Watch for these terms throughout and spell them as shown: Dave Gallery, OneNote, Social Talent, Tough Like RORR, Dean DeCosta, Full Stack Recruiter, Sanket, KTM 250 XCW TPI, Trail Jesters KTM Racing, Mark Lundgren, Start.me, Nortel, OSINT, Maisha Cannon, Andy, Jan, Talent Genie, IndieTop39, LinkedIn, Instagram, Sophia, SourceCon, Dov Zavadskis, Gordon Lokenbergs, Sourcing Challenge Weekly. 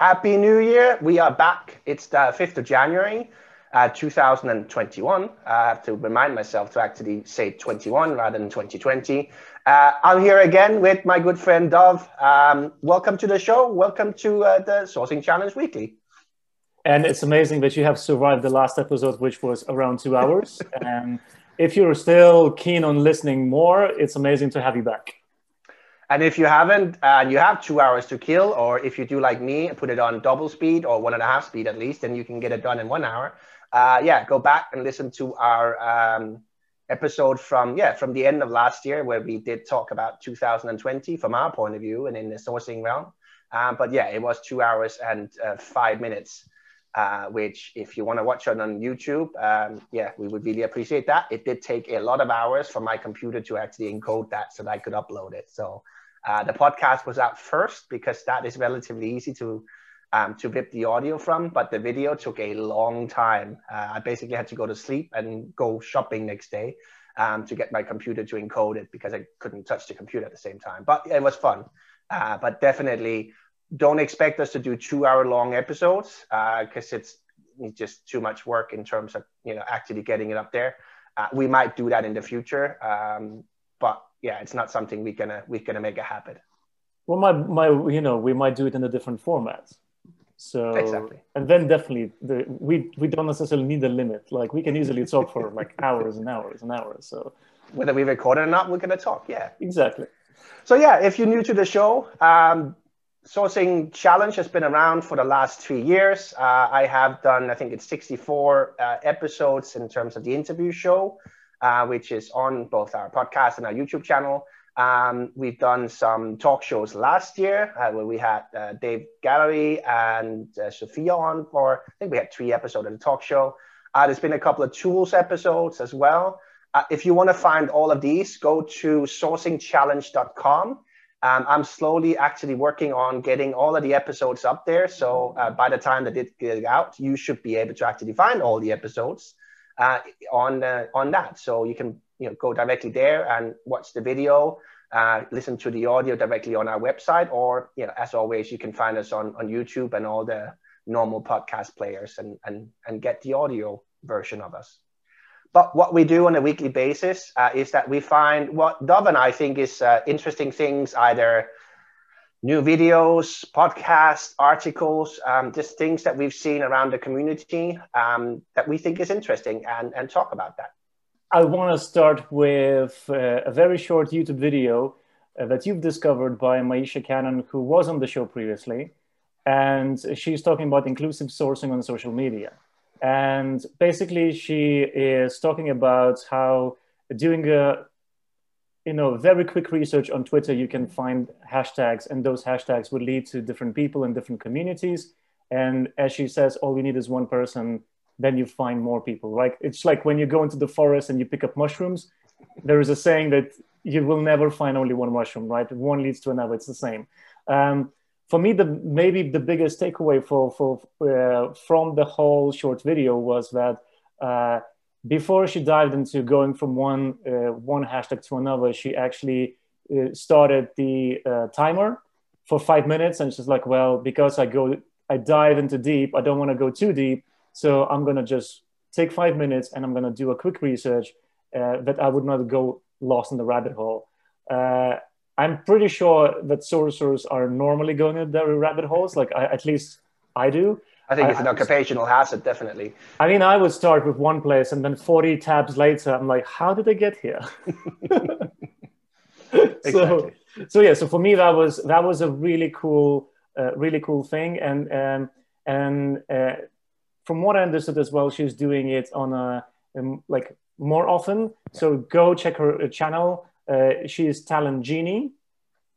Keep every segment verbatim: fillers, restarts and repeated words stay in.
Happy New Year. We are back. It's the fifth of January, uh, two thousand twenty-one. I have to remind myself to actually say twenty-one rather than twenty twenty. Uh, I'm here again with my good friend Dov. Um, welcome to the show. Welcome to uh, the Sourcing Challenge Weekly. And it's amazing that you have survived the last episode, which was around two hours. And if you're still keen on listening more, it's amazing to have you back. And if you haven't, and uh, you have two hours to kill, or if you do like me and put it on double speed or one and a half speed at least, then you can get it done in one hour. Uh, yeah, go back and listen to our um, episode from, yeah, from the end of last year, where we did talk about two thousand twenty from our point of view and in the sourcing realm. Um, but yeah, it was two hours and uh, five minutes. Uh, which if you want to watch it on YouTube, um, yeah, we would really appreciate that. It did take a lot of hours for my computer to actually encode that so that I could upload it. So uh, the podcast was out first because that is relatively easy to um, to rip the audio from, but the video took a long time. Uh, I basically had to go to sleep and go shopping next day um, to get my computer to encode it because I couldn't touch the computer at the same time, but it was fun. Uh, but definitely, don't expect us to do two hour long episodes because uh, it's just too much work in terms of, you know, actually getting it up there. Uh, we might do that in the future, um, but yeah, it's not something we're gonna we're gonna make a habit. Well, my my you know, we might do it in a different format. So exactly, and then definitely the, we we don't necessarily need a limit. Like we can easily talk for like hours and hours and hours. So whether we record it or not, we're gonna talk. Yeah, exactly. So yeah, if you're new to the show. Um, Sourcing Challenge has been around for the last three years. Uh, I have done, I think it's sixty-four uh, episodes in terms of the interview show, uh, which is on both our podcast and our YouTube channel. Um, we've done some talk shows last year uh, where we had uh, Dave Gallery and uh, Sophia on for, I think we had three episodes of the talk show. Uh, there's been a couple of tools episodes as well. Uh, if you want to find all of these, go to sourcing challenge dot com. Um, I'm slowly actually working on getting all of the episodes up there. So uh, by the time that it gets out, you should be able to actually find all the episodes uh, on uh, on that. So you can, you know, go directly there and watch the video, uh, listen to the audio directly on our website, or, you know, as always, you can find us on, on YouTube and all the normal podcast players and, and, and get the audio version of us. But what we do on a weekly basis uh, is that we find what Dov and I think is uh, interesting things, either new videos, podcasts, articles, um, just things that we've seen around the community um, that we think is interesting, and, and talk about that. I want to start with uh, a very short YouTube video uh, that you've discovered by Maisha Cannon, who was on the show previously. And she's talking about inclusive sourcing on social media. And basically, she is talking about how doing a, you know, very quick research on Twitter, you can find hashtags, and those hashtags would lead to different people in different communities. And as she says, all you need is one person, then you find more people. Like, it's like when you go into the forest and you pick up mushrooms, there is a saying that you will never find only one mushroom, right? One leads to another, it's the same. Um, For me, the, maybe the biggest takeaway for, for, uh, from the whole short video was that uh, before she dived into going from one, uh, one hashtag to another, she actually uh, started the uh, timer for five minutes. And she's like, well, because I, go, I dive into deep, I don't want to go too deep. So I'm going to just take five minutes and I'm going to do a quick research uh, that I would not go lost in the rabbit hole. Uh, I'm pretty sure that sourcers are normally going into their rabbit holes. Like, I, at least I do. I think it's an I, occupational hazard, definitely. I mean, I would start with one place and then forty tabs later, I'm like, how did I get here? Exactly. So, so yeah, so for me, that was that was a really cool, uh, really cool thing. And um, and uh, from what I understood as well, she's doing it on a um, like more often. Yeah. So go check her uh, channel. Uh, she is Talent Genie,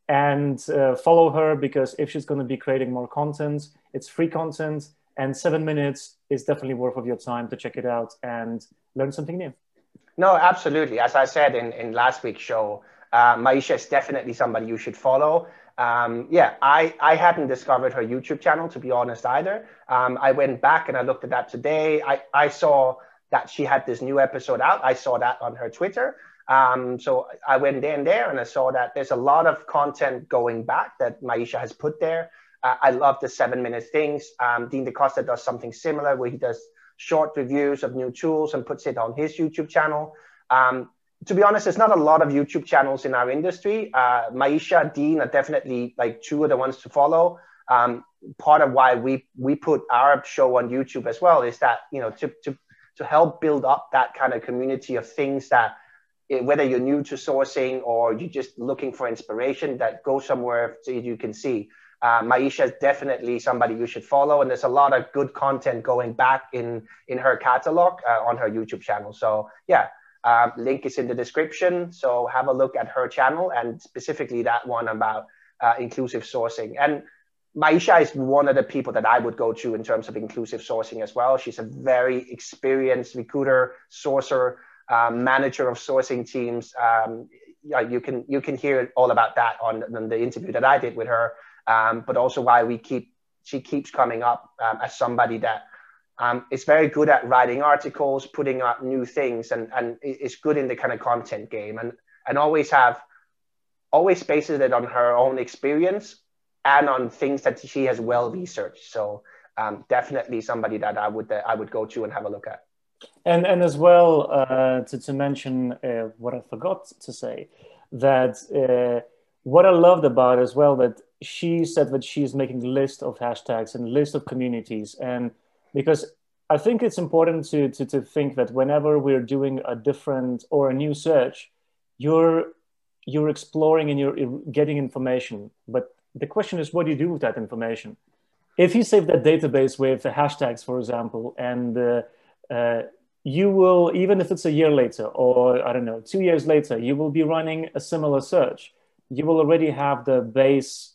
and uh, follow her, because if she's going to be creating more content, it's free content, and seven minutes is definitely worth of your time to check it out and learn something new. No, absolutely. As I said in, in last week's show, uh, Maisha is definitely somebody you should follow. Um, yeah, I, I hadn't discovered her YouTube channel, to be honest, either. Um, I went back and I looked at that today. I, I saw that she had this new episode out. I saw that on her Twitter. Um, so I went in there and I saw that there's a lot of content going back that Maisha has put there. Uh, I love the seven minute things. Um, Dean DeCosta does something similar where he does short reviews of new tools and puts it on his YouTube channel. Um, to be honest, there's not a lot of YouTube channels in our industry. Uh, Maisha, Dean are definitely like two of the ones to follow. Um, part of why we, we put our show on YouTube as well is that, you know, to, to, to help build up that kind of community of things that, whether you're new to sourcing or you're just looking for inspiration, that go somewhere so you can see. Uh, Maisha is definitely somebody you should follow, and there's a lot of good content going back in, in her catalog uh, on her YouTube channel. So yeah, uh, link is in the description. So have a look at her channel, and specifically that one about uh, inclusive sourcing. And Maisha is one of the people that I would go to in terms of inclusive sourcing as well. She's a very experienced recruiter, sourcer, um, manager of sourcing teams. Um, you can, you can hear all about that on, on the interview that I did with her. Um, but also why we keep, she keeps coming up um, as somebody that um, is very good at writing articles, putting out new things, and, and is good in the kind of content game, and, and always have, always bases it on her own experience and on things that she has well researched. So um, definitely somebody that I would, that I would go to and have a look at. And, and as well, uh, to, to mention uh, what I forgot to say, that uh, what I loved about it as well, that she said that she's making a list of hashtags and list of communities. And because I think it's important to, to, to think that whenever we're doing a different or a new search, you're, you're exploring and you're getting information. But the question is, what do you do with that information? If you save that database with the hashtags, for example, and uh, uh, you will, even if it's a year later, or I don't know, two years later, you will be running a similar search. You will already have the base.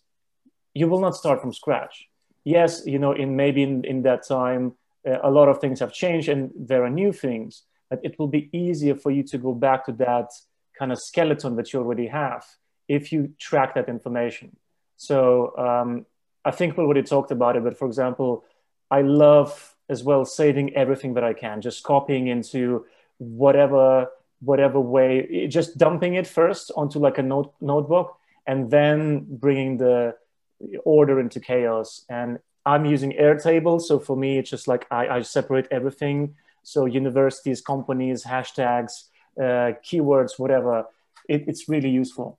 You will not start from scratch. Yes, you know, in maybe in, in that time, uh, a lot of things have changed and there are new things, but it will be easier for you to go back to that kind of skeleton that you already have if you track that information. So um, I think we already talked about it, but for example, I love as well saving everything that I can, just copying into whatever, whatever way, just dumping it first onto like a note, notebook, and then bringing the order into chaos. And I'm using Airtable, so for me it's just like I, I separate everything, so universities, companies, hashtags, uh, keywords, whatever. It, it's really useful.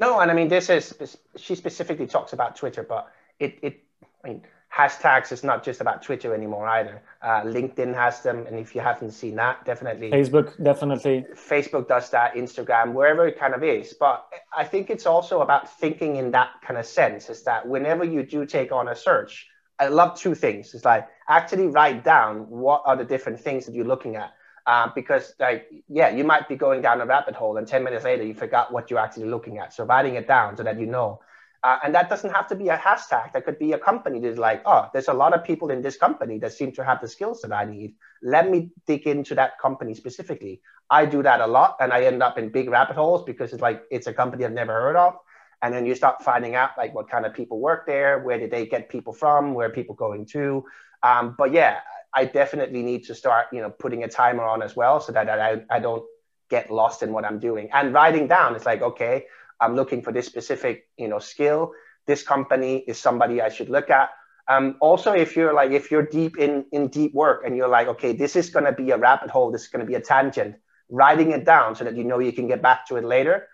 No, and I mean, this is, she specifically talks about Twitter, but it, it I mean, hashtags is not just about Twitter anymore either. Uh, LinkedIn has them, and if you haven't seen that, definitely. Facebook, definitely. Facebook does that, Instagram, wherever it kind of is. But I think it's also about thinking in that kind of sense, is that whenever you do take on a search, I love two things. It's like, actually write down what are the different things that you're looking at. Uh, because like, yeah, you might be going down a rabbit hole and ten minutes later, you forgot what you're actually looking at. So writing it down so that you know. Uh, and that doesn't have to be a hashtag. That could be a company that's like, oh, there's a lot of people in this company that seem to have the skills that I need. Let me dig into that company specifically. I do that a lot, and I end up in big rabbit holes because it's like, it's a company I've never heard of. And then you start finding out like what kind of people work there, where did they get people from, where are people going to. Um, but yeah, I definitely need to start, you know, putting a timer on as well so that I, I don't get lost in what I'm doing. And writing down, it's like, okay, I'm looking for this specific, you know, skill. This company is somebody I should look at. Um, also, if you're like, if you're deep in, in deep work and you're like, okay, this is going to be a rabbit hole, this is going to be a tangent, writing it down so that you know you can get back to it later.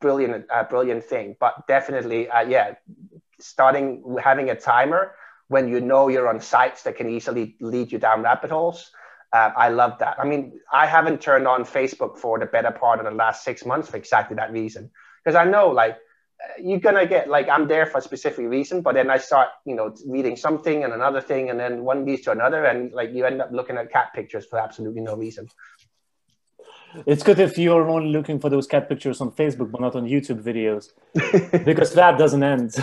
Brilliant, uh, brilliant thing. But definitely, uh, yeah, starting having a timer when you know you're on sites that can easily lead you down rabbit holes. Uh, I love that. I mean, I haven't turned on Facebook for the better part of the last six months for exactly that reason. Because I know, like, you're going to get, like, I'm there for a specific reason, but then I start, you know, reading something and another thing, and then one leads to another, and, like, you end up looking at cat pictures for absolutely no reason. It's good if you're only looking for those cat pictures on Facebook, but not on YouTube videos, because that doesn't end.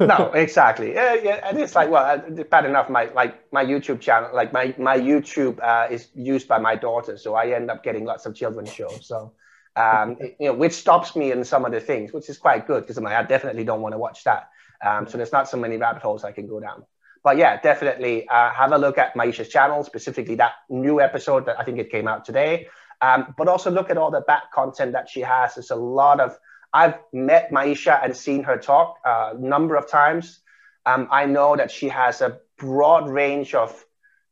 No, exactly. Uh, yeah, and it's like, well, bad enough, my, like, my YouTube channel, like, my, my YouTube uh, is used by my daughter, so I end up getting lots of children's shows, so... Um, you know, which stops me in some of the things, which is quite good because I'm like, I definitely don't want to watch that. Um, so there's not so many rabbit holes I can go down. But yeah, definitely uh, have a look at Maisha's channel, specifically that new episode that I think it came out today. Um, but also look at all the back content that she has. There's a lot of, I've met Maisha and seen her talk a uh, number of times. Um, I know that she has a broad range of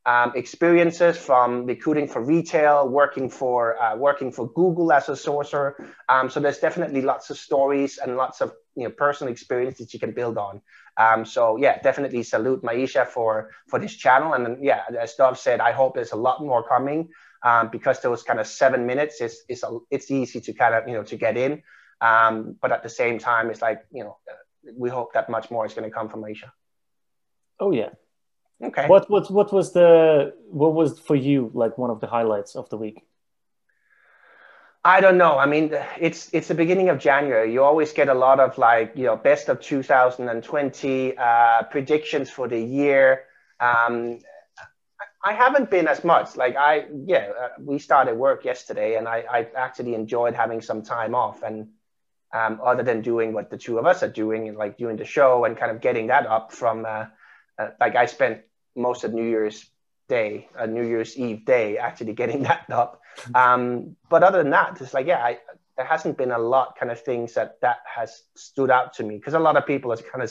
um, experiences, from recruiting for retail, working for uh, working for Google as a sourcer. Um, so there's definitely lots of stories and lots of you know personal experience that you can build on. Um, so yeah, definitely salute Maisha for for this channel. And then, yeah, as Dov said, I hope there's a lot more coming, um, because those kind of seven minutes is is a, it's easy to kind of you know to get in. Um, but at the same time, it's like you know. we hope that much more is going to come from Maisha. Oh yeah. Okay. What what what was the what was for you like one of the highlights of the week? I don't know. I mean, it's it's the beginning of January. You always get a lot of like you know best of two thousand twenty uh, predictions for the year. Um, I haven't been as much. Like I yeah, uh, we started work yesterday, and I I actually enjoyed having some time off and. Um, other than doing what the two of us are doing, and like doing the show and kind of getting that up from, uh, uh, like I spent most of New Year's Day, uh, New Year's Eve day, actually getting that up. Um, but other than that, it's like, yeah, I, there hasn't been a lot kind of things that that has stood out to me, because a lot of people are kind of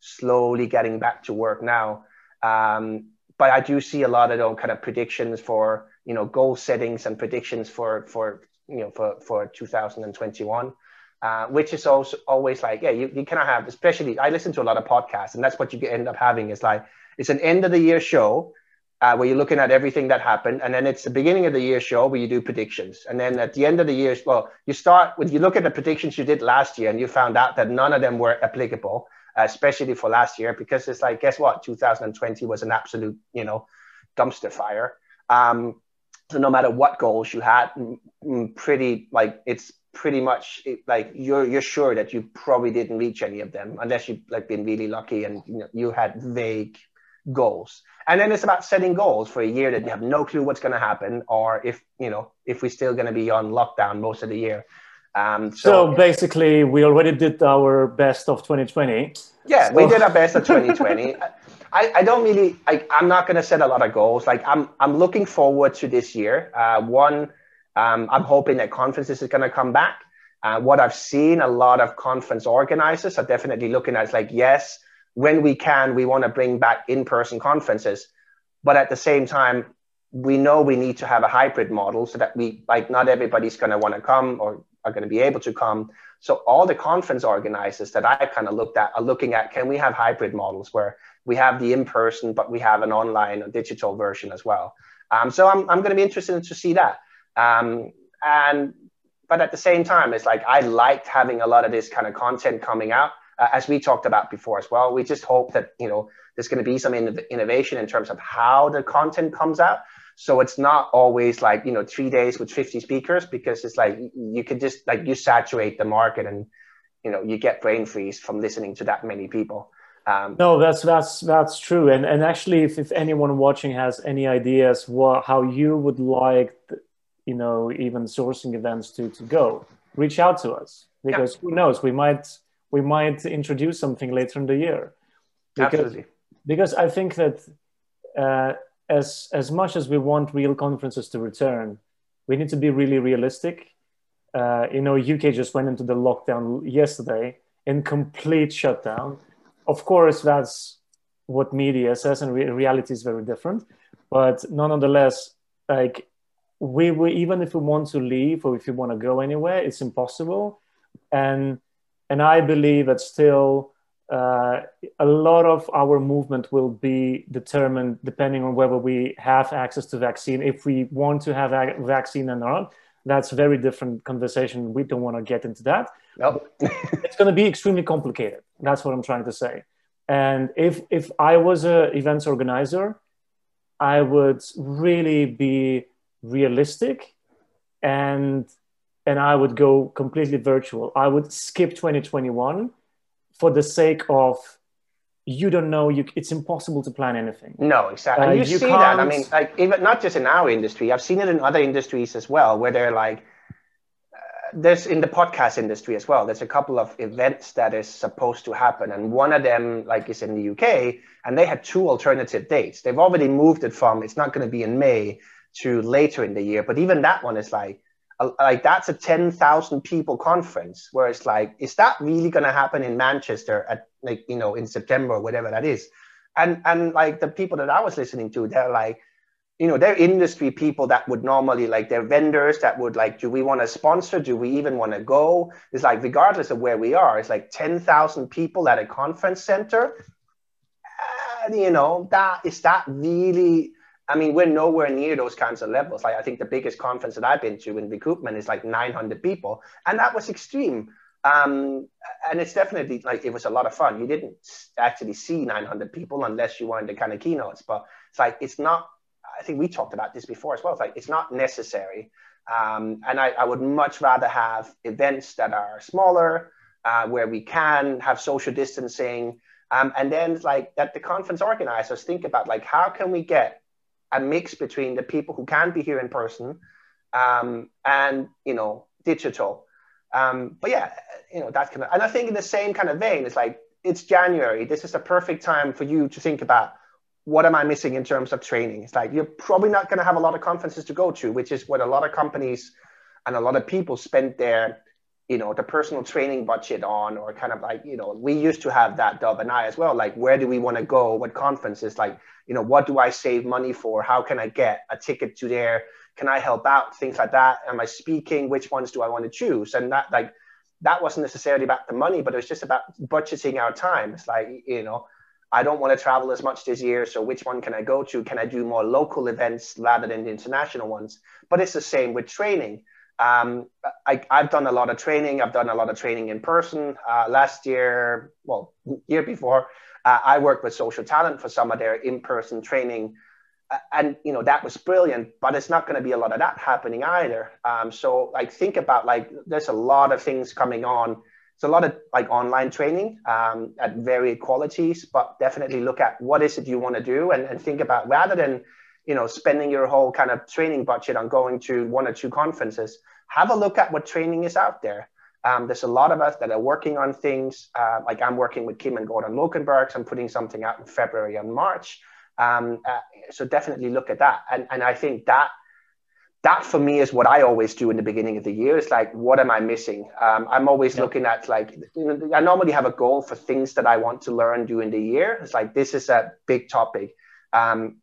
slowly getting back to work now. Um, but I do see a lot of those kind of predictions for, you know, goal settings and predictions for, for you know, for, for two thousand twenty-one. Uh, which is also always like, yeah, you, you cannot have, especially, I listen to a lot of podcasts, and that's what you end up having is like, it's an end of the year show uh, where you're looking at everything that happened. And then it's the beginning of the year show where you do predictions. And then at the end of the year, well, you start with, you look at the predictions you did last year, and you found out that none of them were applicable, uh, especially for last year, because it's like, guess what? two thousand twenty was an absolute, you know, dumpster fire. Um, so no matter what goals you had, pretty like it's, pretty much like you're you're sure that you probably didn't reach any of them, unless you've like been really lucky and you know, you had vague goals. And then it's about setting goals for a year that you have no clue what's going to happen, or if you know if we're still going to be on lockdown most of the year. Um, so, so basically, we already did our best of twenty twenty. Yeah, so. We did our best of twenty twenty. I, I don't really. I, I'm not going to set a lot of goals. Like I'm I'm looking forward to this year. Uh, one. Um, I'm hoping that conferences is going to come back. Uh, what I've seen, a lot of conference organizers are definitely looking at, like, yes, when we can, we want to bring back in-person conferences. But at the same time, we know we need to have a hybrid model so that we, like, not everybody's going to want to come or are going to be able to come. So all the conference organizers that I kind of looked at are looking at, can we have hybrid models where we have the in-person, but we have an online or digital version as well? Um, so I'm, I'm going to be interested to see that. Um, and, but at the same time, it's like, I liked having a lot of this kind of content coming out, uh, as we talked about before as well. We just hope that, you know, there's going to be some in innovation in terms of how the content comes out. So it's not always like, you know, three days with fifty speakers, because it's like, you could just like, you saturate the market and, you know, you get brain freeze from listening to that many people. Um, no, that's that's that's true. And, and actually, if, if anyone watching has any ideas what, how you would like you know, even sourcing events to, to go, reach out to us, because yeah. Who knows, we might, we might introduce something later in the year. Because, Absolutely. Because I think that uh, as, as much as we want real conferences to return, we need to be really realistic. Uh, you know, U K just went into the lockdown yesterday in complete shutdown. Of course, that's what media says, and re reality is very different. But nonetheless, like, We, we even if we want to leave or if you want to go anywhere, it's impossible. And and I believe that still uh, a lot of our movement will be determined depending on whether we have access to vaccine. If we want to have a vaccine or not, that's a very different conversation. We don't want to get into that. Nope. It's going to be extremely complicated. That's what I'm trying to say. And if if I was an events organizer, I would really be realistic, and and I would go completely virtual. I would skip twenty twenty-one for the sake of, you don't know, you it's impossible to plan anything. No, exactly. Uh, you, you see can't... that. I mean, like, even not just in our industry, I've seen it in other industries as well, where they're like, uh, there's in the podcast industry as well, there's a couple of events that is supposed to happen, and one of them like is in the U K, and they had two alternative dates. They've already moved it from, it's not going to be in May, to later in the year. But even that one is like, like that's a ten thousand people conference, where it's like, is that really going to happen in Manchester at like, you know, in September, whatever that is. And, and like the people that I was listening to, they're like, you know, they're industry people that would normally, like, they're vendors that would like, do we want to sponsor? Do we even want to go? It's like, regardless of where we are, it's like ten thousand people at a conference center. And, you know, that is that really, I mean, we're nowhere near those kinds of levels. Like, I think the biggest conference that I've been to in recruitment is like nine hundred people. And that was extreme. Um, and it's definitely like, it was a lot of fun. You didn't actually see nine hundred people unless you wanted the kind of keynotes, but it's like, it's not, I think we talked about this before as well. It's like, it's not necessary. Um, and I, I would much rather have events that are smaller, uh, where we can have social distancing. Um, and then it's like that the conference organizers think about, like, how can we get a mix between the people who can be here in person, um, and, you know, digital. Um, but yeah, you know, that's kind of, and I think in the same kind of vein, it's like, it's January. This is the perfect time for you to think about, what am I missing in terms of training? It's like, you're probably not going to have a lot of conferences to go to, which is what a lot of companies and a lot of people spend their, you know, the personal training budget on, or kind of like, you know, we used to have that, Dov and I as well, like, where do we want to go? What conferences? Like, you know, what do I save money for? How can I get a ticket to there? Can I help out? Things like that. Am I speaking? Which ones do I want to choose? And that, like, that wasn't necessarily about the money, but it was just about budgeting our time. It's like, you know, I don't want to travel as much this year, so which one can I go to? Can I do more local events rather than the international ones? But it's the same with training. Um, I, I've done a lot of training. I've done a lot of training in person. Uh, last year, well, year before, uh, I worked with Social Talent for some of their in-person training. Uh, and, you know, that was brilliant, but it's not going to be a lot of that happening either. Um, so, like, think about, like, there's a lot of things coming on. It's a lot of like online training um, at varied qualities, but definitely look at what is it you want to do, and, and think about, rather than, you know, spending your whole kind of training budget on going to one or two conferences, have a look at what training is out there. Um, there's a lot of us that are working on things. Uh, like I'm working with Kim and Gordon Lokenbergs. I'm putting something out in February and March. Um, uh, so definitely look at that. And, and I think that That for me is what I always do in the beginning of the year. It's like, what am I missing? Um, I'm always yeah. looking at, like, you know, I normally have a goal for things that I want to learn during the year. It's like, this is a big topic. Um,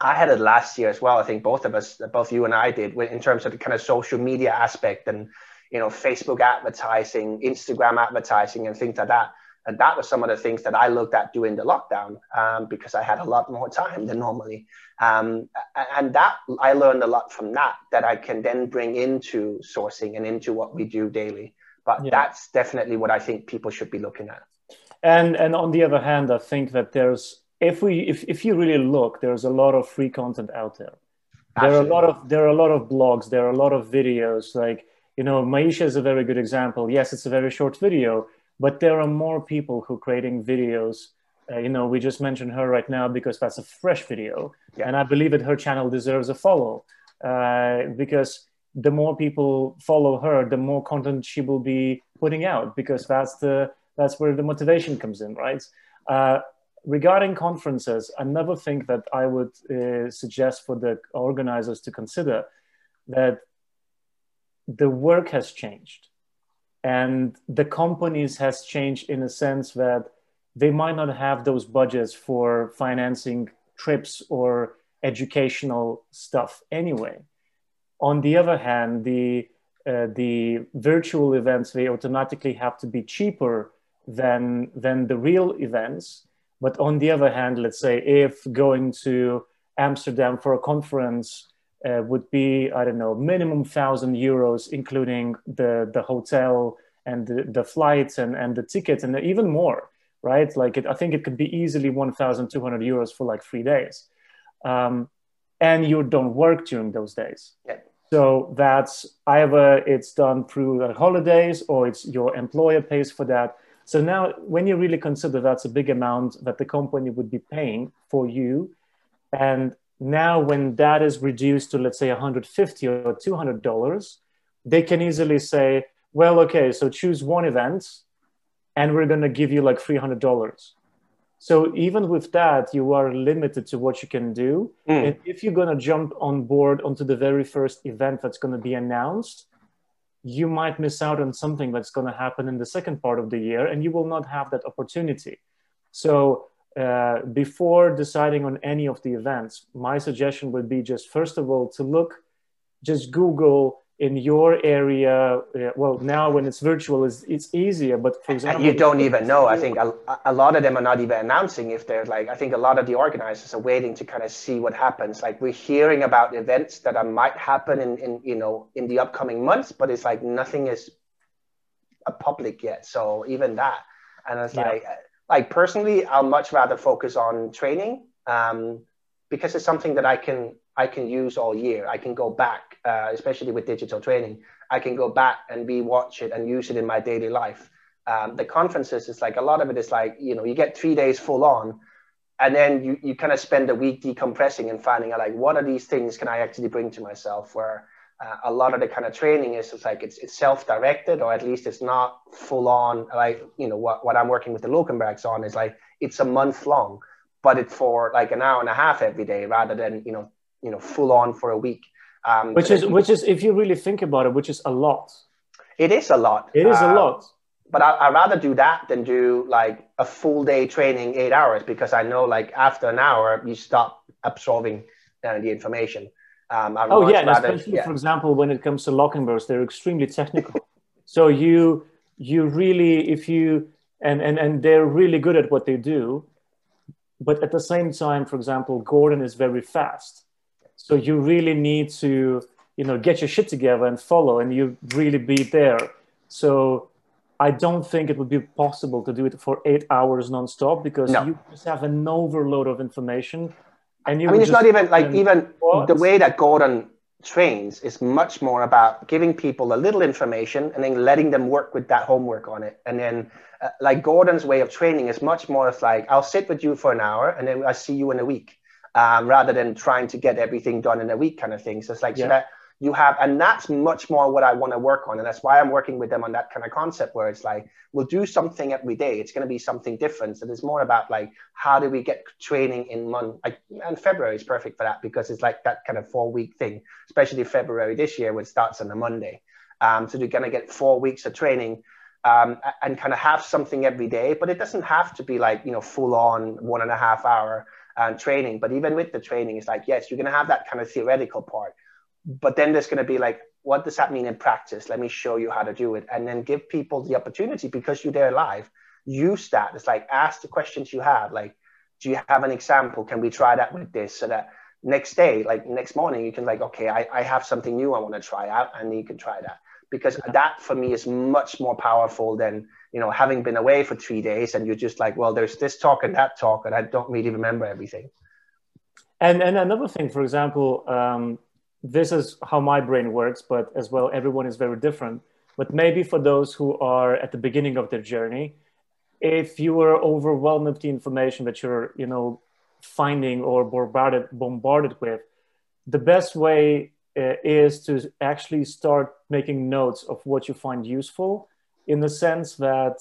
I had it last year as well. I think both of us, both you and I did, in terms of the kind of social media aspect and, you know, Facebook advertising, Instagram advertising and things like that. And that was some of the things that I looked at during the lockdown, um, because I had a lot more time than normally. Um, and that I learned a lot from that, that I can then bring into sourcing and into what we do daily. But yeah. that's definitely what I think people should be looking at. And and on the other hand, I think that there's, if we if, if you really look, there's a lot of free content out there. There Absolutely. are a lot of there are a lot of blogs. There are a lot of videos. Like, you know, Maisha is a very good example. Yes, it's a very short video, but there are more people who are creating videos. Uh, you know, we just mentioned her right now because that's a fresh video. Yeah. And I believe that her channel deserves a follow, uh, because the more people follow her, the more content she will be putting out, because that's, the, that's where the motivation comes in, right? Uh, regarding conferences, another thing that I would uh, suggest for the organizers to consider, that the work has changed. And the companies has changed in a sense that they might not have those budgets for financing trips or educational stuff anyway. On the other hand, the, uh, the virtual events, they automatically have to be cheaper than, than the real events. But on the other hand, let's say if going to Amsterdam for a conference Uh, would be, I don't know, minimum thousand euros, including the, the hotel and the, the flights and, and the tickets and even more, right? Like it, I think it could be easily one thousand two hundred euros for like three days. Um, and you don't work during those days. Yeah. So that's either it's done through the holidays or it's your employer pays for that. So now when you really consider, that's a big amount that the company would be paying for you. And now, when that is reduced to, let's say, one hundred fifty dollars or two hundred dollars, they can easily say, well, okay, so choose one event and we're going to give you like three hundred dollars. So even with that, you are limited to what you can do. Mm. And if you're going to jump on board onto the very first event that's going to be announced, you might miss out on something that's going to happen in the second part of the year, and you will not have that opportunity. So uh, before deciding on any of the events, my suggestion would be just, first of all, to look, just Google in your area. Uh, well, now when it's virtual, it's, it's easier, but for example— You don't even know. I think a, a lot of them are not even announcing if they're like, I think a lot of the organizers are waiting to kind of see what happens. Like we're hearing about events that are, might happen in, in, you know, in the upcoming months, but it's like nothing is public yet. So even that, and it's yeah. like, like personally, I'll much rather focus on training um, because it's something that I can, I can use all year. I can go back, uh, especially with digital training. I can go back and rewatch it and use it in my daily life. Um, the conferences is like, a lot of it is like, you know, you get three days full on, and then you, you kind of spend a week decompressing and finding out like, what are these things can I actually bring to myself? Where uh, a lot of the kind of training is, it's like, it's, it's self-directed, or at least it's not full on. Like, you know, what, what I'm working with the Lokenbergs on is like, it's a month long, but it's for like an hour and a half every day rather than, you know, you know, full on for a week. Um, which is, which is, if you really think about it, which is a lot. It is a lot. It is um, a lot. But I, I'd rather do that than do like a full day training, eight hours, because I know like after an hour, you stop absorbing uh, the information. Um, oh yeah, rather, and especially yeah. for example, when it comes to Lokenbergs, they're extremely technical. So you, you really, if you, and, and, and they're really good at what they do, but at the same time, for example, Gordon is very fast. So you really need to, you know, get your shit together and follow, and you really be there. So I don't think it would be possible to do it for eight hours nonstop, because no. you just have an overload of information. And you I mean, it's not even like even what? the way that Gordon trains is much more about giving people a little information and then letting them work with that homework on it. And then uh, like Gordon's way of training is much more of like, I'll sit with you for an hour and then I'll see you in a week. Um, rather than trying to get everything done in a week kind of thing. So it's like, yeah. so that you have, and that's much more what I want to work on. And that's why I'm working with them on that kind of concept where it's like, we'll do something every day. It's going to be something different. So it's more about like, how do we get training in month? Like, and February is perfect for that, because it's like that kind of four week thing, especially February this year, which starts on a Monday. Um, so you're going to get four weeks of training um, and kind of have something every day, but it doesn't have to be like, you know, full on one and a half hour and training. But even with the training, it's like, yes, you're going to have that kind of theoretical part, but then there's going to be like, what does that mean in practice? Let me show you how to do it. And then give people the opportunity, because you're there live, use that. It's like, ask the questions you have. Like, do you have an example? Can we try that with this? So that next day, like next morning, you can like, okay, I, I have something new I want to try out, and you can try that. Because that for me is much more powerful than, you know, having been away for three days and you're just like, well, there's this talk and that talk, and I don't really remember everything. And, and another thing, for example, um, this is how my brain works, but as well, everyone is very different. But maybe for those who are at the beginning of their journey, if you are overwhelmed with the information that you're, you know, finding or bombarded, bombarded with, the best way Uh, is to actually start making notes of what you find useful, in the sense that,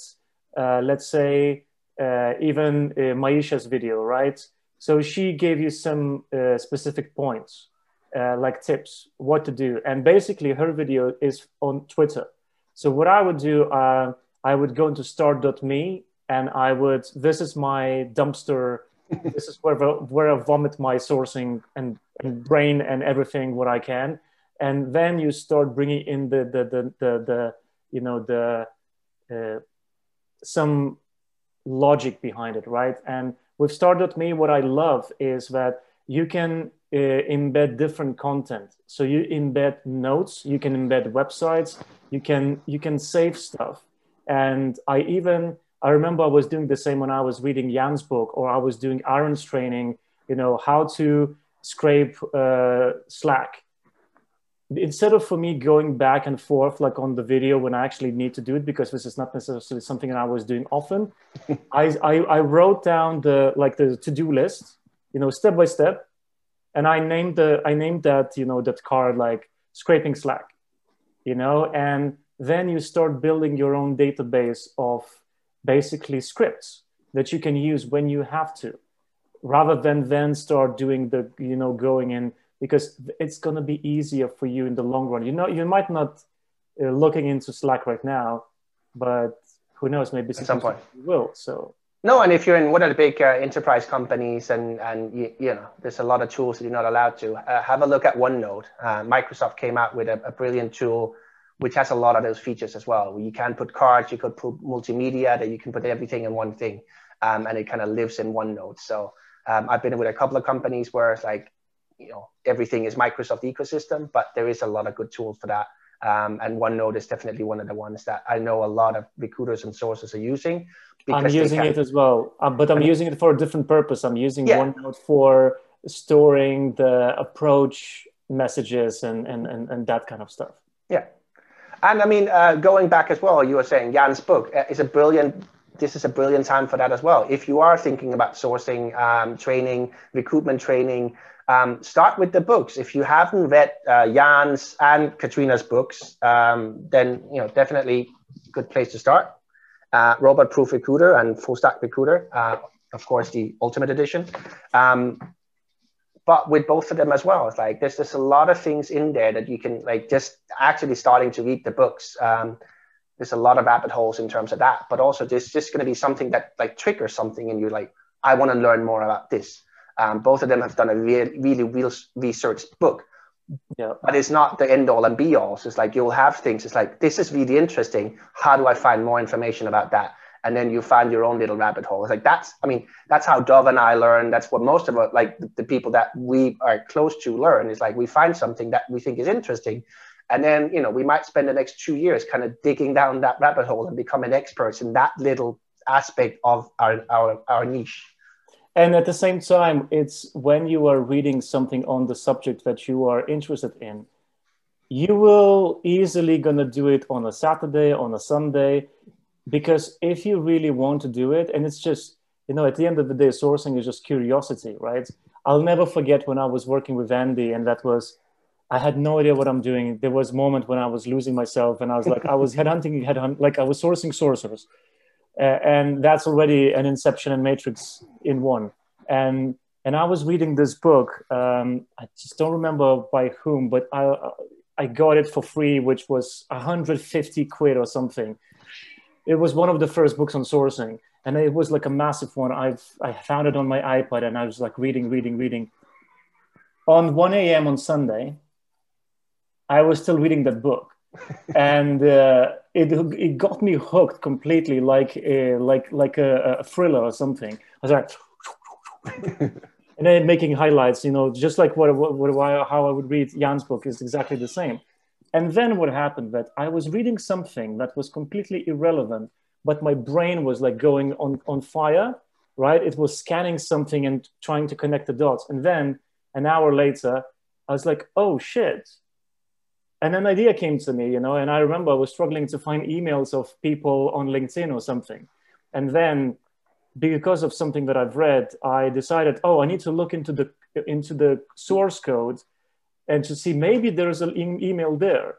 uh, let's say, uh, even uh, Maisha's video, right? So she gave you some uh, specific points, uh, like tips, what to do. And basically her video is on Twitter. So what I would do, uh, I would go into Start dot me and I would, this is my dumpster, this is where, where I vomit my sourcing and and brain and everything what I can, and then you start bringing in the the the the, the you know the uh, some logic behind it, right? And with Start dot me, what I love is that you can uh, embed different content. So you embed notes, you can embed websites, you can you can save stuff. And I even I remember I was doing the same when I was reading Jan's book, or I was doing Aaron's training. You know, how to scrape uh, Slack. Instead of for me going back and forth like on the video when I actually need to do it, because this is not necessarily something that I was doing often, I, I, I wrote down the like the to-do list, you know, step by step, and I named the I named that you know that card like scraping Slack, you know, and then you start building your own database of basically scripts that you can use when you have to, rather than then start doing the, you know, going in, because it's going to be easier for you in the long run. You know, you might not uh, looking into Slack right now, but who knows, maybe at some point you will. So No, and if you're in one of the big uh, enterprise companies and, and you, you know, there's a lot of tools that you're not allowed to, uh, have a look at OneNote. Uh, Microsoft came out with a, a brilliant tool which has a lot of those features as well. You can put cards, you could put multimedia, that you can put everything in one thing, um, and it kind of lives in OneNote. So um, I've been with a couple of companies where it's like, you know, everything is Microsoft ecosystem, but there is a lot of good tools for that. Um, and OneNote is definitely one of the ones that I know a lot of recruiters and sources are using. I'm using it as well, um, but I'm I mean, using it for a different purpose. I'm using yeah. OneNote for storing the approach messages and, and, and, and that kind of stuff. Yeah. And I mean, uh, going back as well, you were saying Jan's book is a brilliant, this is a brilliant time for that as well. If you are thinking about sourcing, um, training, recruitment training, Um, start with the books. If you haven't read uh, Jan's and Katrina's books, um, then you know definitely good place to start. Uh, Robot Proof Recruiter and Full Stack Recruiter, uh, of course, the Ultimate Edition. Um, but with both of them as well, it's like there's just a lot of things in there that you can like just actually starting to read the books. Um, there's a lot of rabbit holes in terms of that, but also there's just going to be something that like triggers something, and you're like, I want to learn more about this. Um, both of them have done a re really real researched book, yeah. But it's not the end all and be all. So it's like you'll have things. It's like, this is really interesting. How do I find more information about that? And then you find your own little rabbit hole. It's like that's, I mean, that's how Dov and I learn. That's what most of us, like the, the people that we are close to learn. It's like we find something that we think is interesting. And then, you know, we might spend the next two years kind of digging down that rabbit hole and becoming experts in that little aspect of our, our, our niche. And at the same time, it's when you are reading something on the subject that you are interested in, you will easily gonna do it on a Saturday, on a Sunday, because if you really want to do it, and it's just, you know, at the end of the day, sourcing is just curiosity, right? I'll never forget when I was working with Andy, and that was, I had no idea what I'm doing. There was a moment when I was losing myself, and I was like, I was headhunting, headhunt, like I was sourcing sourcers. Uh, and that's already an Inception and Matrix in one. And and I was reading this book. Um, I just don't remember by whom, but I I got it for free, which was one hundred fifty quid or something. It was one of the first books on sourcing, and it was like a massive one. I I found it on my iPod, and I was like reading, reading, reading. On one A M on Sunday, I was still reading that book. and uh, it it got me hooked completely, like a, like like a, a thriller or something. I was like, and then making highlights, you know, just like what, what what how I would read Jan's book is exactly the same. And then what happened that I was reading something that was completely irrelevant, but my brain was like going on on fire, right? It was scanning something and trying to connect the dots. And then an hour later, I was like, oh shit. And an idea came to me, you know, and I remember I was struggling to find emails of people on LinkedIn or something. And then because of something that I've read, I decided, oh, I need to look into the into the source code and to see maybe there's an e email there.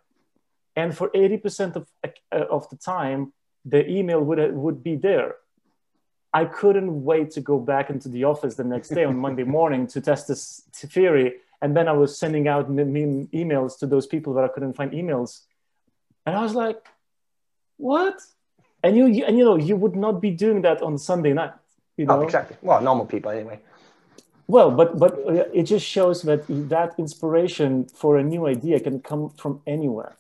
And for eighty percent of, uh, of the time, the email would, uh, would be there. I couldn't wait to go back into the office the next day on Monday morning to test this theory. And then I was sending out emails to those people that I couldn't find emails. And I was like, what? And you, you, and you know, you would not be doing that on Sunday night, you know? Oh, exactly. Well, normal people anyway. Well, but, but it just shows that that inspiration for a new idea can come from anywhere,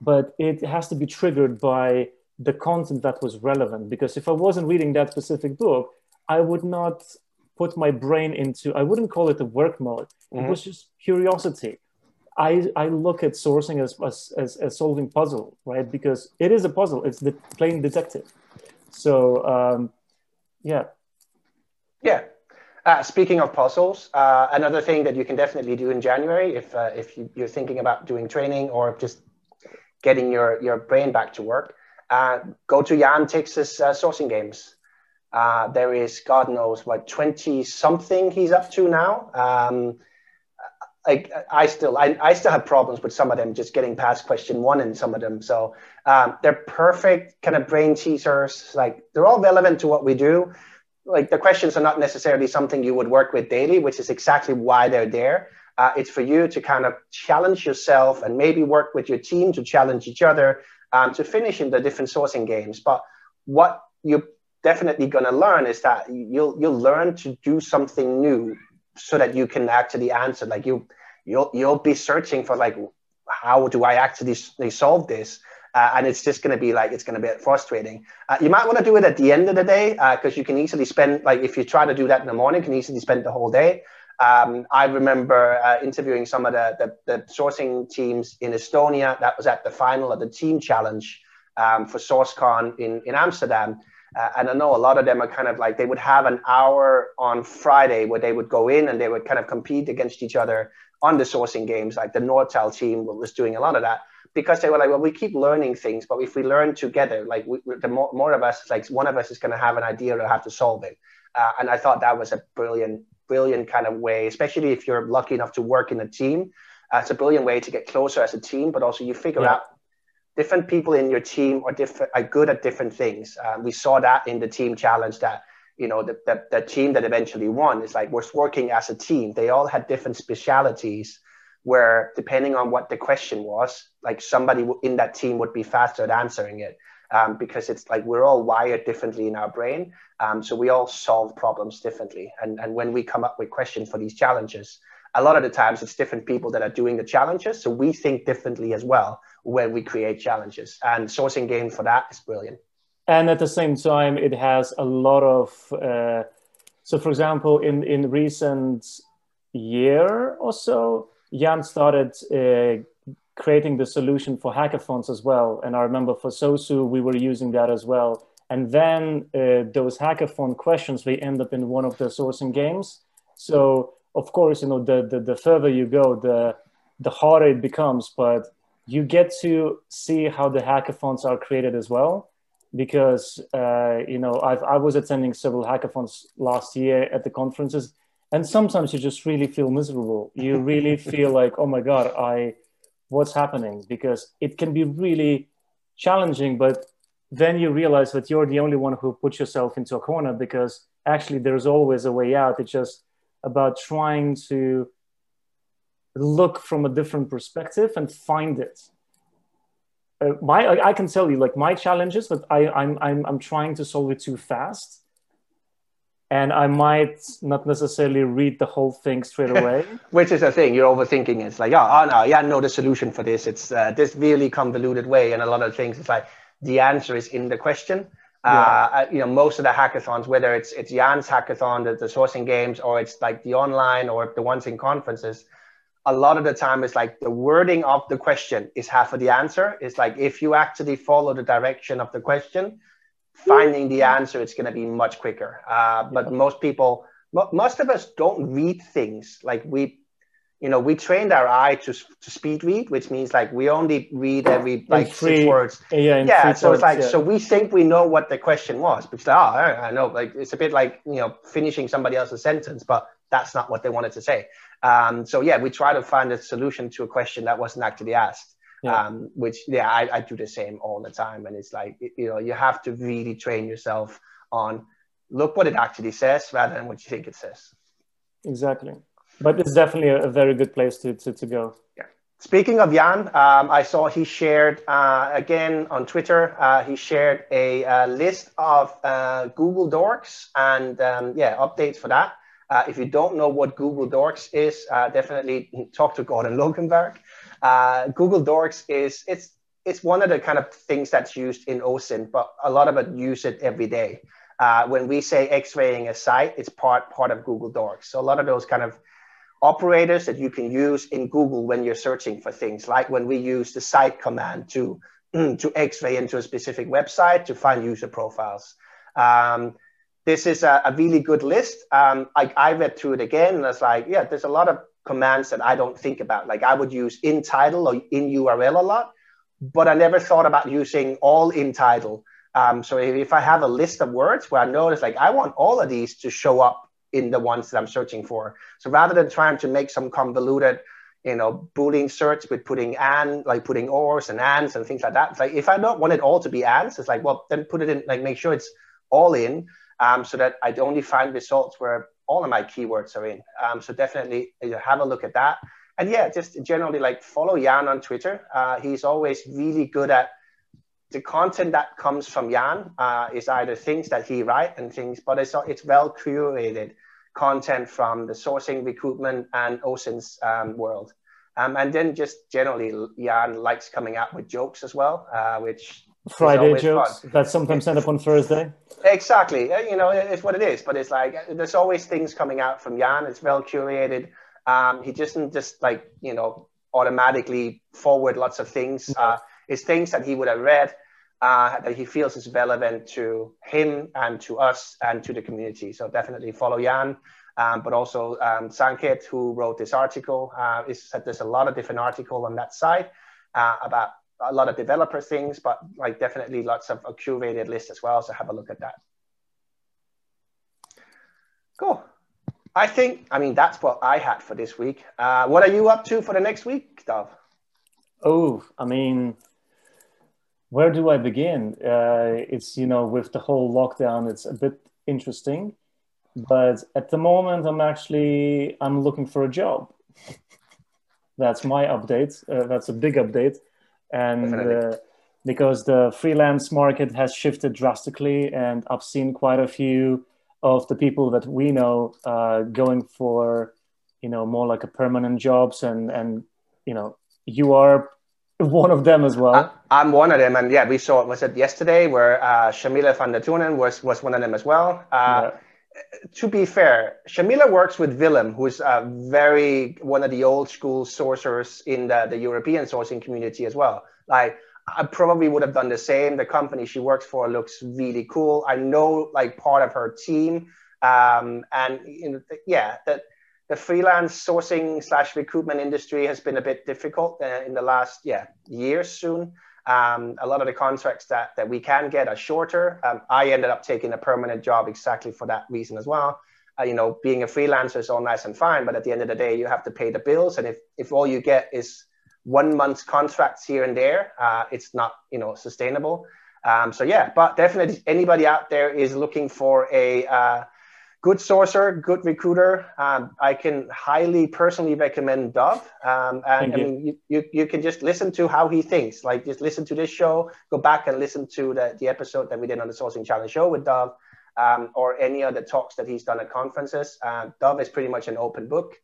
but it has to be triggered by the content that was relevant. Because if I wasn't reading that specific book, I would not put my brain into, I wouldn't call it a work mode. Mm-hmm. It was just curiosity. I, I look at sourcing as, as, as, as solving puzzle, right? Because it is a puzzle. It's the plain detective. So, um, yeah. Yeah. Uh, speaking of puzzles, uh, another thing that you can definitely do in January, if, uh, if you, you're thinking about doing training or just getting your, your brain back to work, uh, go to Jan Texas uh, sourcing games. Uh, there is, God knows, what, twenty something he's up to now. Um, I, I still, I, I still have problems with some of them, just getting past question one in some of them. So um, they're perfect kind of brain teasers. Like they're all relevant to what we do. Like the questions are not necessarily something you would work with daily, which is exactly why they're there. Uh, it's for you to kind of challenge yourself and maybe work with your team to challenge each other um, to finish in the different sourcing games. But what you definitely going to learn is that you'll you'll learn to do something new so that you can actually answer. Like you you'll you'll be searching for like, how do I actually solve this? Uh, and it's just going to be like, it's going to be frustrating. Uh, you might want to do it at the end of the day, because uh, you can easily spend, like if you try to do that in the morning, you can easily spend the whole day. Um, I remember uh, interviewing some of the, the, the sourcing teams in Estonia. That was at the final of the team challenge um, for SourceCon in, in Amsterdam. Uh, and I know a lot of them are kind of like, they would have an hour on Friday where they would go in and they would kind of compete against each other on the sourcing games. Like the Nortel team was doing a lot of that, because they were like, well, we keep learning things, but if we learn together, like we, the more, more of us, like one of us is going to have an idea or have to solve it. Uh, and I thought that was a brilliant, brilliant kind of way, especially if you're lucky enough to work in a team. Uh, it's a brilliant way to get closer as a team, but also you figure yeah. out different people in your team are, diff are good at different things. Uh, we saw that in the team challenge that, you know, the, the, the team that eventually won is like, was working as a team. They all had different specialities, where depending on what the question was, like somebody in that team would be faster at answering it, um, because it's like we're all wired differently in our brain. Um, so we all solve problems differently. And, and when we come up with questions for these challenges, a lot of the times it's different people that are doing the challenges. So we think differently as well when we create challenges. And sourcing game for that is brilliant. And at the same time, it has a lot of, uh, so for example, in, in recent year or so, Jan started uh, creating the solution for hackathons as well. And I remember for SOSU, we were using that as well. And then uh, those hackathon questions, they end up in one of the sourcing games. So of course, you know, the, the, the further you go, the, the harder it becomes, but you get to see how the hackathons are created as well. Because, uh, you know, I've, I was attending several hackathons last year at the conferences. And sometimes you just really feel miserable. You really feel like, oh my God, I, what's happening? Because it can be really challenging, but then you realize that you're the only one who puts yourself into a corner, because actually there's always a way out. It's just about trying to look from a different perspective and find it. Uh, my, I can tell you, like my challenge is that I, I'm, I'm, I'm trying to solve it too fast. And I might not necessarily read the whole thing straight away. Which is a thing, you're overthinking it. It's like, oh, oh no, yeah, no, the solution for this. It's uh, this really convoluted way. And a lot of things, it's like, the answer is in the question. Yeah. Uh, you know, most of the hackathons, whether it's, it's Jan's hackathon, the, the sourcing games, or it's like the online or the ones in conferences, a lot of the time it's like the wording of the question is half of the answer. It's like, if you actually follow the direction of the question, finding the answer, it's going to be much quicker. Uh, but yeah. most people, most of us don't read things. Like we, you know, we trained our eye to, to speed read, which means like we only read every like free, six words. Yeah, yeah so words, it's like, yeah. so we think we know what the question was. Because, oh, I know, like it's a bit like, you know, finishing somebody else's sentence, but that's not what they wanted to say. Um, so yeah, we try to find a solution to a question that wasn't actually asked. Yeah. Um, which, yeah, I, I do the same all the time. And it's like, you know, you have to really train yourself on look what it actually says rather than what you think it says. Exactly. But it's definitely a, a very good place to, to, to go. Yeah. Speaking of Jan, um, I saw he shared, uh, again, on Twitter, uh, he shared a uh, list of uh, Google Dorks and, um, yeah, updates for that. Uh, if you don't know what Google Dorks is, uh, definitely talk to Gordon Lokenberg. Uh, Google Dorks is it's it's one of the kind of things that's used in OSINT, but a lot of us use it every day. Uh, when we say X-raying a site, it's part part of Google Dorks. So a lot of those kind of operators that you can use in Google when you're searching for things, like when we use the site command to to X-ray into a specific website to find user profiles. Um, this is a, a really good list. Um, I, I read through it again, and it's like, yeah, there's a lot of commands that I don't think about. Like I would use in title or in U R L a lot, but I never thought about using all in title. Um, so if I have a list of words where I notice like I want all of these to show up in the ones that I'm searching for. So rather than trying to make some convoluted, you know, Boolean search with putting and, like putting ors and ands and things like that. It's like if I don't want it all to be ands, it's like, well, then put it in, like make sure it's all in um, so that I only find results where all of my keywords are in. Um, so definitely you know, have a look at that. And yeah, just generally like follow Jan on Twitter. Uh, he's always really good at the content that comes from Jan uh, is either things that he writes and things, but it's, it's well curated content from the sourcing, recruitment, and OSINT's um, world. Um, and then just generally, Jan likes coming out with jokes as well, uh, which Friday jokes fun. that sometimes end up on Thursday. Exactly. You know, it's what it is. But it's like, there's always things coming out from Jan. It's well curated. Um, he doesn't just like, you know, automatically forward lots of things. No. Uh, it's things that he would have read uh, that he feels is relevant to him and to us and to the community. So definitely follow Jan. Um, but also um, Sanket, who wrote this article, uh, is that there's a lot of different articles on that site uh, about a lot of developer things, but like definitely lots of a curated list as well. So have a look at that. Cool. I think, I mean, that's what I had for this week. Uh, what are you up to for the next week, Dov? Oh, I mean, where do I begin? Uh, it's, you know, with the whole lockdown, it's a bit interesting. But at the moment, I'm actually, I'm looking for a job. That's my update. Uh, that's a big update. And uh, because the freelance market has shifted drastically, and I've seen quite a few of the people that we know uh, going for, you know, more like a permanent jobs, and, and, you know, you are one of them as well. I, I'm one of them. And yeah, we saw it, was it yesterday where uh, Shamilla van der Toorn was, was one of them as well. Uh, yeah. To be fair, Shamilla works with Willem, who's a very one of the old school sourcers in the, the European sourcing community as well. Like, I probably would have done the same. The company she works for looks really cool. I know like part of her team, um, and you know, yeah, that the freelance sourcing slash recruitment industry has been a bit difficult uh, in the last yeah years soon. Um, a lot of the contracts that, that we can get are shorter. Um, I ended up taking a permanent job exactly for that reason as well. Uh, you know, being a freelancer is all nice and fine, but at the end of the day, you have to pay the bills. And if, if all you get is one month's contracts here and there, uh, it's not, you know, sustainable. Um, so yeah, but definitely anybody out there is looking for a uh, good sourcer, good recruiter. Um, I can highly personally recommend Dov. Um, and I mean, you, you, you can just listen to how he thinks. Like, just listen to this show, go back and listen to the, the episode that we did on the Sourcing Challenge Show with Dov, um, or any other talks that he's done at conferences. Uh, Dov is pretty much an open book,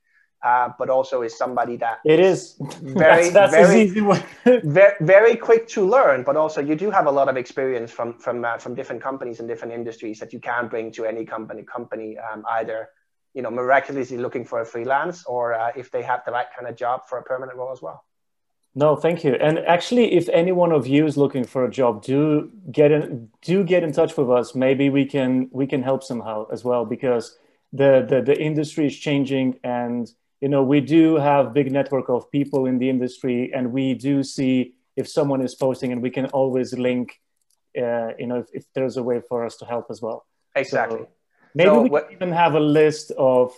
uh, but also is somebody that it is very, that's, that's very, easy one. very, very quick to learn. But also, you do have a lot of experience from from uh, from different companies and different industries that you can bring to any company. Company um, either, you know, miraculously looking for a freelance, or uh, if they have the right kind of job for a permanent role as well. No, thank you. And actually, if any one of you is looking for a job, do get in, do get in touch with us. Maybe we can we can help somehow as well, because the the, the industry is changing. And you know, we do have a big network of people in the industry, and we do see if someone is posting, and we can always link, uh, you know, if, if there's a way for us to help as well. Exactly. So maybe so we can even have a list of,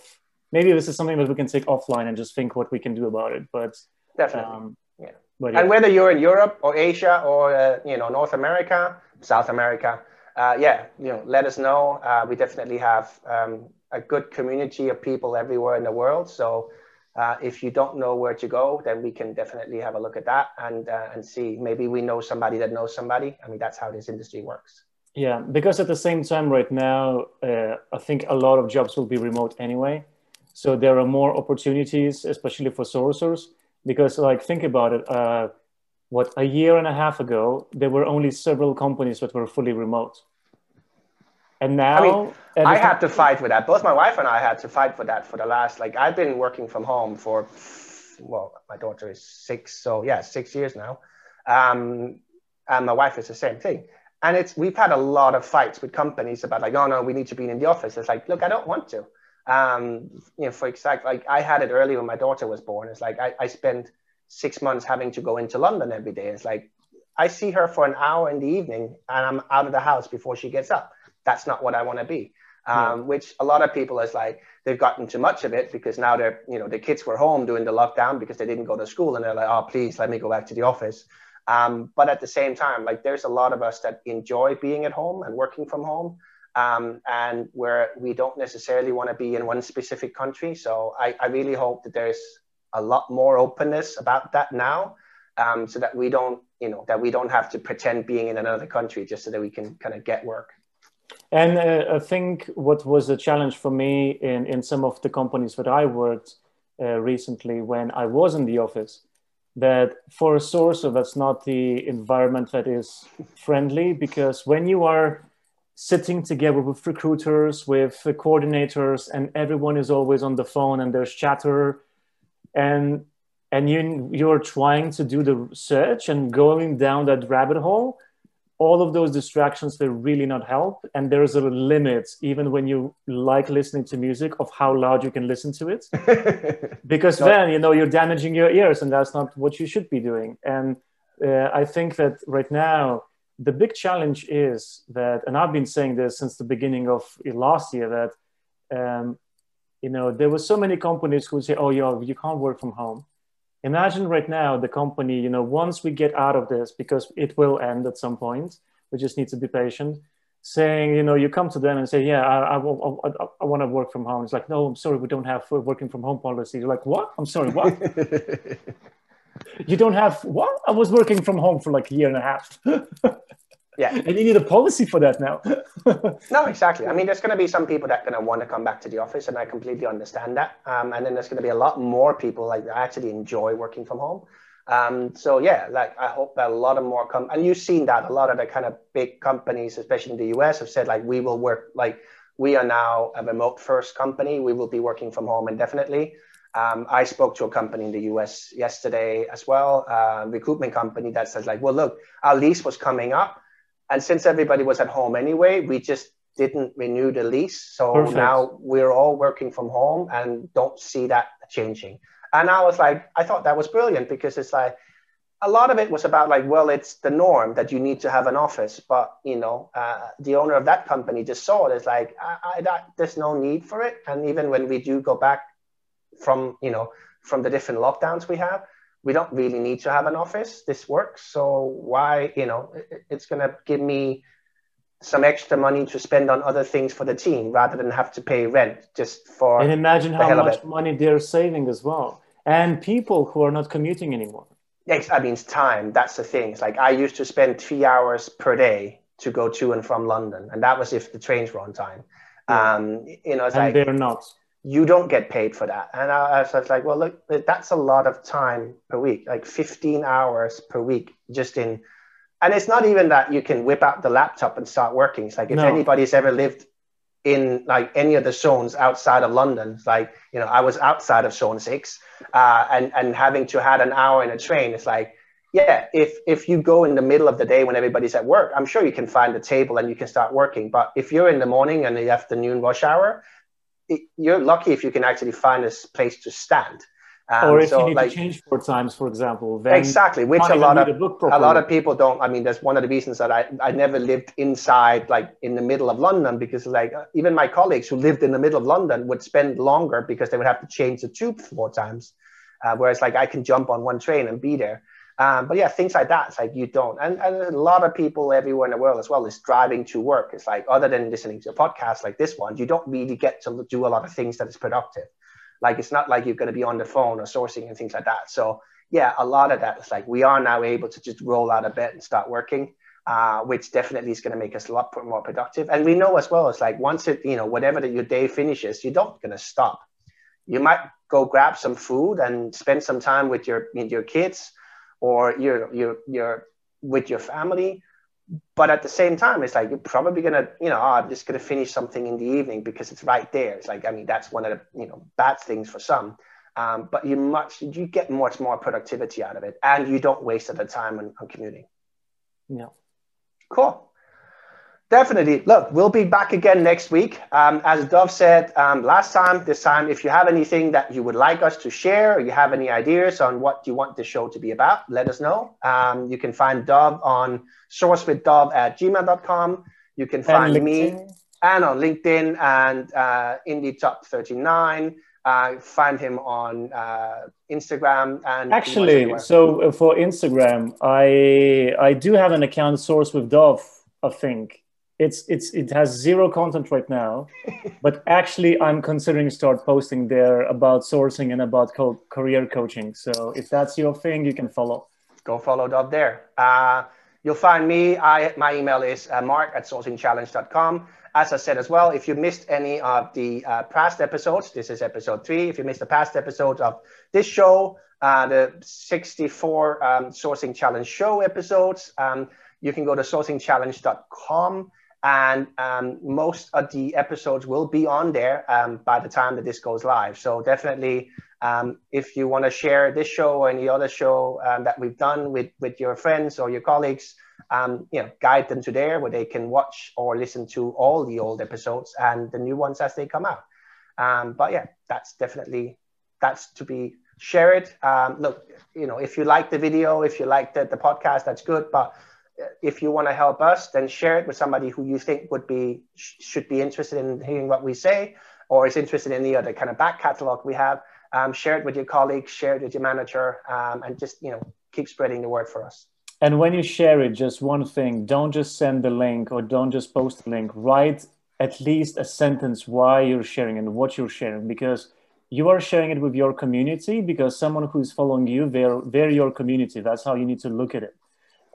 maybe this is something that we can take offline and just think what we can do about it. But definitely. Um, yeah. But yeah. And whether you're in Europe or Asia or, uh, you know, North America, South America, uh, yeah, you know, let us know. Uh, we definitely have um, a good community of people everywhere in the world. So uh, if you don't know where to go, then we can definitely have a look at that and uh, and see, maybe we know somebody that knows somebody. I mean, that's how this industry works. Yeah, because at the same time right now, uh, I think a lot of jobs will be remote anyway. So there are more opportunities, especially for sourcers, because like, think about it, uh, what, a year and a half ago, there were only several companies that were fully remote. And now, I mean, everything... I had to fight for that. Both my wife and I had to fight for that for the last, like, I've been working from home for, well, my daughter is six, so yeah, six years now. Um, and my wife is the same thing. And it's, we've had a lot of fights with companies about like, oh no, we need to be in the office. It's like, look, I don't want to. Um, you know, for exact, like I had it early when my daughter was born. It's like, I, I spent six months having to go into London every day. It's like, I see her for an hour in the evening and I'm out of the house before she gets up. That's not what I want to be, um, yeah. Which a lot of people is like, they've gotten too much of it because now they're, you know, the kids were home during the lockdown because they didn't go to school and they're like, oh, please let me go back to the office. Um, but at the same time, like there's a lot of us that enjoy being at home and working from home um, and where we don't necessarily want to be in one specific country. So I, I really hope that there's a lot more openness about that now um, so that we don't you know, that we don't have to pretend being in another country just so that we can kind of get work. And uh, I think what was a challenge for me in, in some of the companies that I worked uh, recently when I was in the office, that for a sourcer, that's not the environment that is friendly, because when you are sitting together with recruiters, with coordinators, and everyone is always on the phone and there's chatter, and and you, you're trying to do the search and going down that rabbit hole, all of those distractions, they really not help. And there's a limit, even when you like listening to music, of how loud you can listen to it. Because no. then, you know, you're damaging your ears, and that's not what you should be doing. And uh, I think that right now, the big challenge is that, and I've been saying this since the beginning of last year, that, um, you know, there were so many companies who say, oh, yo, you can't work from home. Imagine right now the company, you know, once we get out of this, because it will end at some point, we just need to be patient, saying, you know, you come to them and say, yeah, I, I, I, I want to work from home. It's like, no, I'm sorry, we don't have working from home policy. You're like, what? I'm sorry, what? You don't have, what? I was working from home for like a year and a half. Yeah. And you need a policy for that now. No, exactly. I mean, there's going to be some people that are going to want to come back to the office, and I completely understand that. Um, and then there's going to be a lot more people like that actually enjoy working from home. Um, so yeah, like I hope that a lot of more come. And you've seen that a lot of the kind of big companies, especially in the U S, have said like, we will work, like we are now a remote first company. We will be working from home indefinitely. Um, I spoke to a company in the U S yesterday as well, a uh, recruitment company that says like, well, look, our lease was coming up, and since everybody was at home anyway, we just didn't renew the lease. So Perfect. Now we're all working from home and don't see that changing. And I was like, I thought that was brilliant, because it's like, a lot of it was about like, well, it's the norm that you need to have an office. But, you know, uh, the owner of that company just saw it as like, I, I, that, there's no need for it. And even when we do go back from, you know, from the different lockdowns we have, we don't really need to have an office. This works. So why, you know, it's going to give me some extra money to spend on other things for the team rather than have to pay rent just for. And imagine how much money they're saving as well. And people who are not commuting anymore. Yes, I mean, it's time. That's the thing. It's like I used to spend three hours per day to go to and from London. And that was if the trains were on time. Yeah. Um, you know, it's and like, they're not. You don't get paid for that. And I, I was like, well, look, that's a lot of time per week, like fifteen hours per week just in. And it's not even that you can whip out the laptop and start working. It's like if no. anybody's ever lived in like any of the zones outside of London, it's like, you know, I was outside of zone six uh, and, and having to had an hour in a train. It's like, yeah, if, if you go in the middle of the day when everybody's at work, I'm sure you can find a table and you can start working. But if you're in the morning and the afternoon rush hour, It, you're lucky if you can actually find a place to stand. Um, or if so, you need like, to change four times, for example. Then exactly, which a lot of a lot of people don't. I mean, that's one of the reasons that I, I never lived inside, like in the middle of London, because like even my colleagues who lived in the middle of London would spend longer because they would have to change the tube four times. Uh, whereas like I can jump on one train and be there. Um, but yeah, things like that, it's like you don't. And, and a lot of people everywhere in the world as well is driving to work. It's like, other than listening to a podcast like this one, you don't really get to do a lot of things that is productive. Like, it's not like you're going to be on the phone or sourcing and things like that. So yeah, a lot of that is like, we are now able to just roll out of bed and start working, uh, which definitely is going to make us a lot more productive. And we know as well, it's like once it, you know, whatever the, your day finishes, you're not going to stop. You might go grab some food and spend some time with your, with your kids, or you're, you're, you're with your family. But at the same time, it's like, you're probably going to, you know, oh, I'm just going to finish something in the evening because it's right there. It's like, I mean, that's one of the, you know, bad things for some, um, but you much, you get much more productivity out of it, and you don't waste the time on, on commuting. Yeah. Cool. Definitely. Look, we'll be back again next week. Um, as Dov said um, last time, this time, if you have anything that you would like us to share, or you have any ideas on what you want the show to be about, let us know. Um, you can find Dov on sourcewithdov at gmail dot com. You can find and me and on LinkedIn and uh, Indie Top thirty-nine. Uh, find him on uh, Instagram. And actually, so for Instagram, I, I do have an account, Source with Dov, I think. It's it's it has zero content right now, but actually I'm considering start posting there about sourcing and about co career coaching. So if that's your thing, you can follow. go follow Dov there. Uh, you'll find me. I, my email is uh, mark at sourcing challenge dot com. As I said as well, if you missed any of the uh, past episodes, this is episode three. If you missed the past episode of this show, uh, the sixty-four um, Sourcing Challenge Show episodes, um, you can go to sourcing challenge dot com. And um, most of the episodes will be on there um, by the time that this goes live. So definitely, um, if you want to share this show or any other show um, that we've done with, with your friends or your colleagues, um, you know, guide them to there where they can watch or listen to all the old episodes and the new ones as they come out. Um, but yeah, that's definitely, that's to be shared. Um, look, you know, if you like the video, if you like the, the podcast, that's good. But if you want to help us, then share it with somebody who you think would be, should be interested in hearing what we say, or is interested in the other kind of back catalog we have. Um, share it with your colleagues, share it with your manager, um, and just, you know, keep spreading the word for us. And when you share it, just one thing, don't just send the link or don't just post the link, write at least a sentence why you're sharing and what you're sharing, because you are sharing it with your community, because someone who's following you, they're, they're your community. That's how you need to look at it.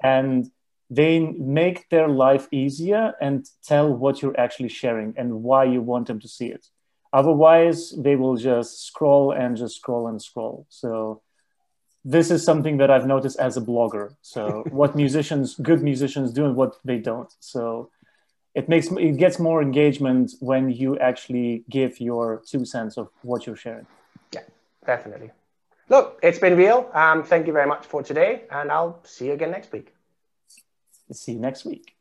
And they make their life easier and tell what you're actually sharing and why you want them to see it. Otherwise, they will just scroll and just scroll and scroll. So this is something that I've noticed as a blogger. So what musicians, good musicians do and what they don't. So it makes, it gets more engagement when you actually give your two cents of what you're sharing. Yeah, definitely. Look, it's been real. Um, thank you very much for today, and I'll see you again next week. See you next week.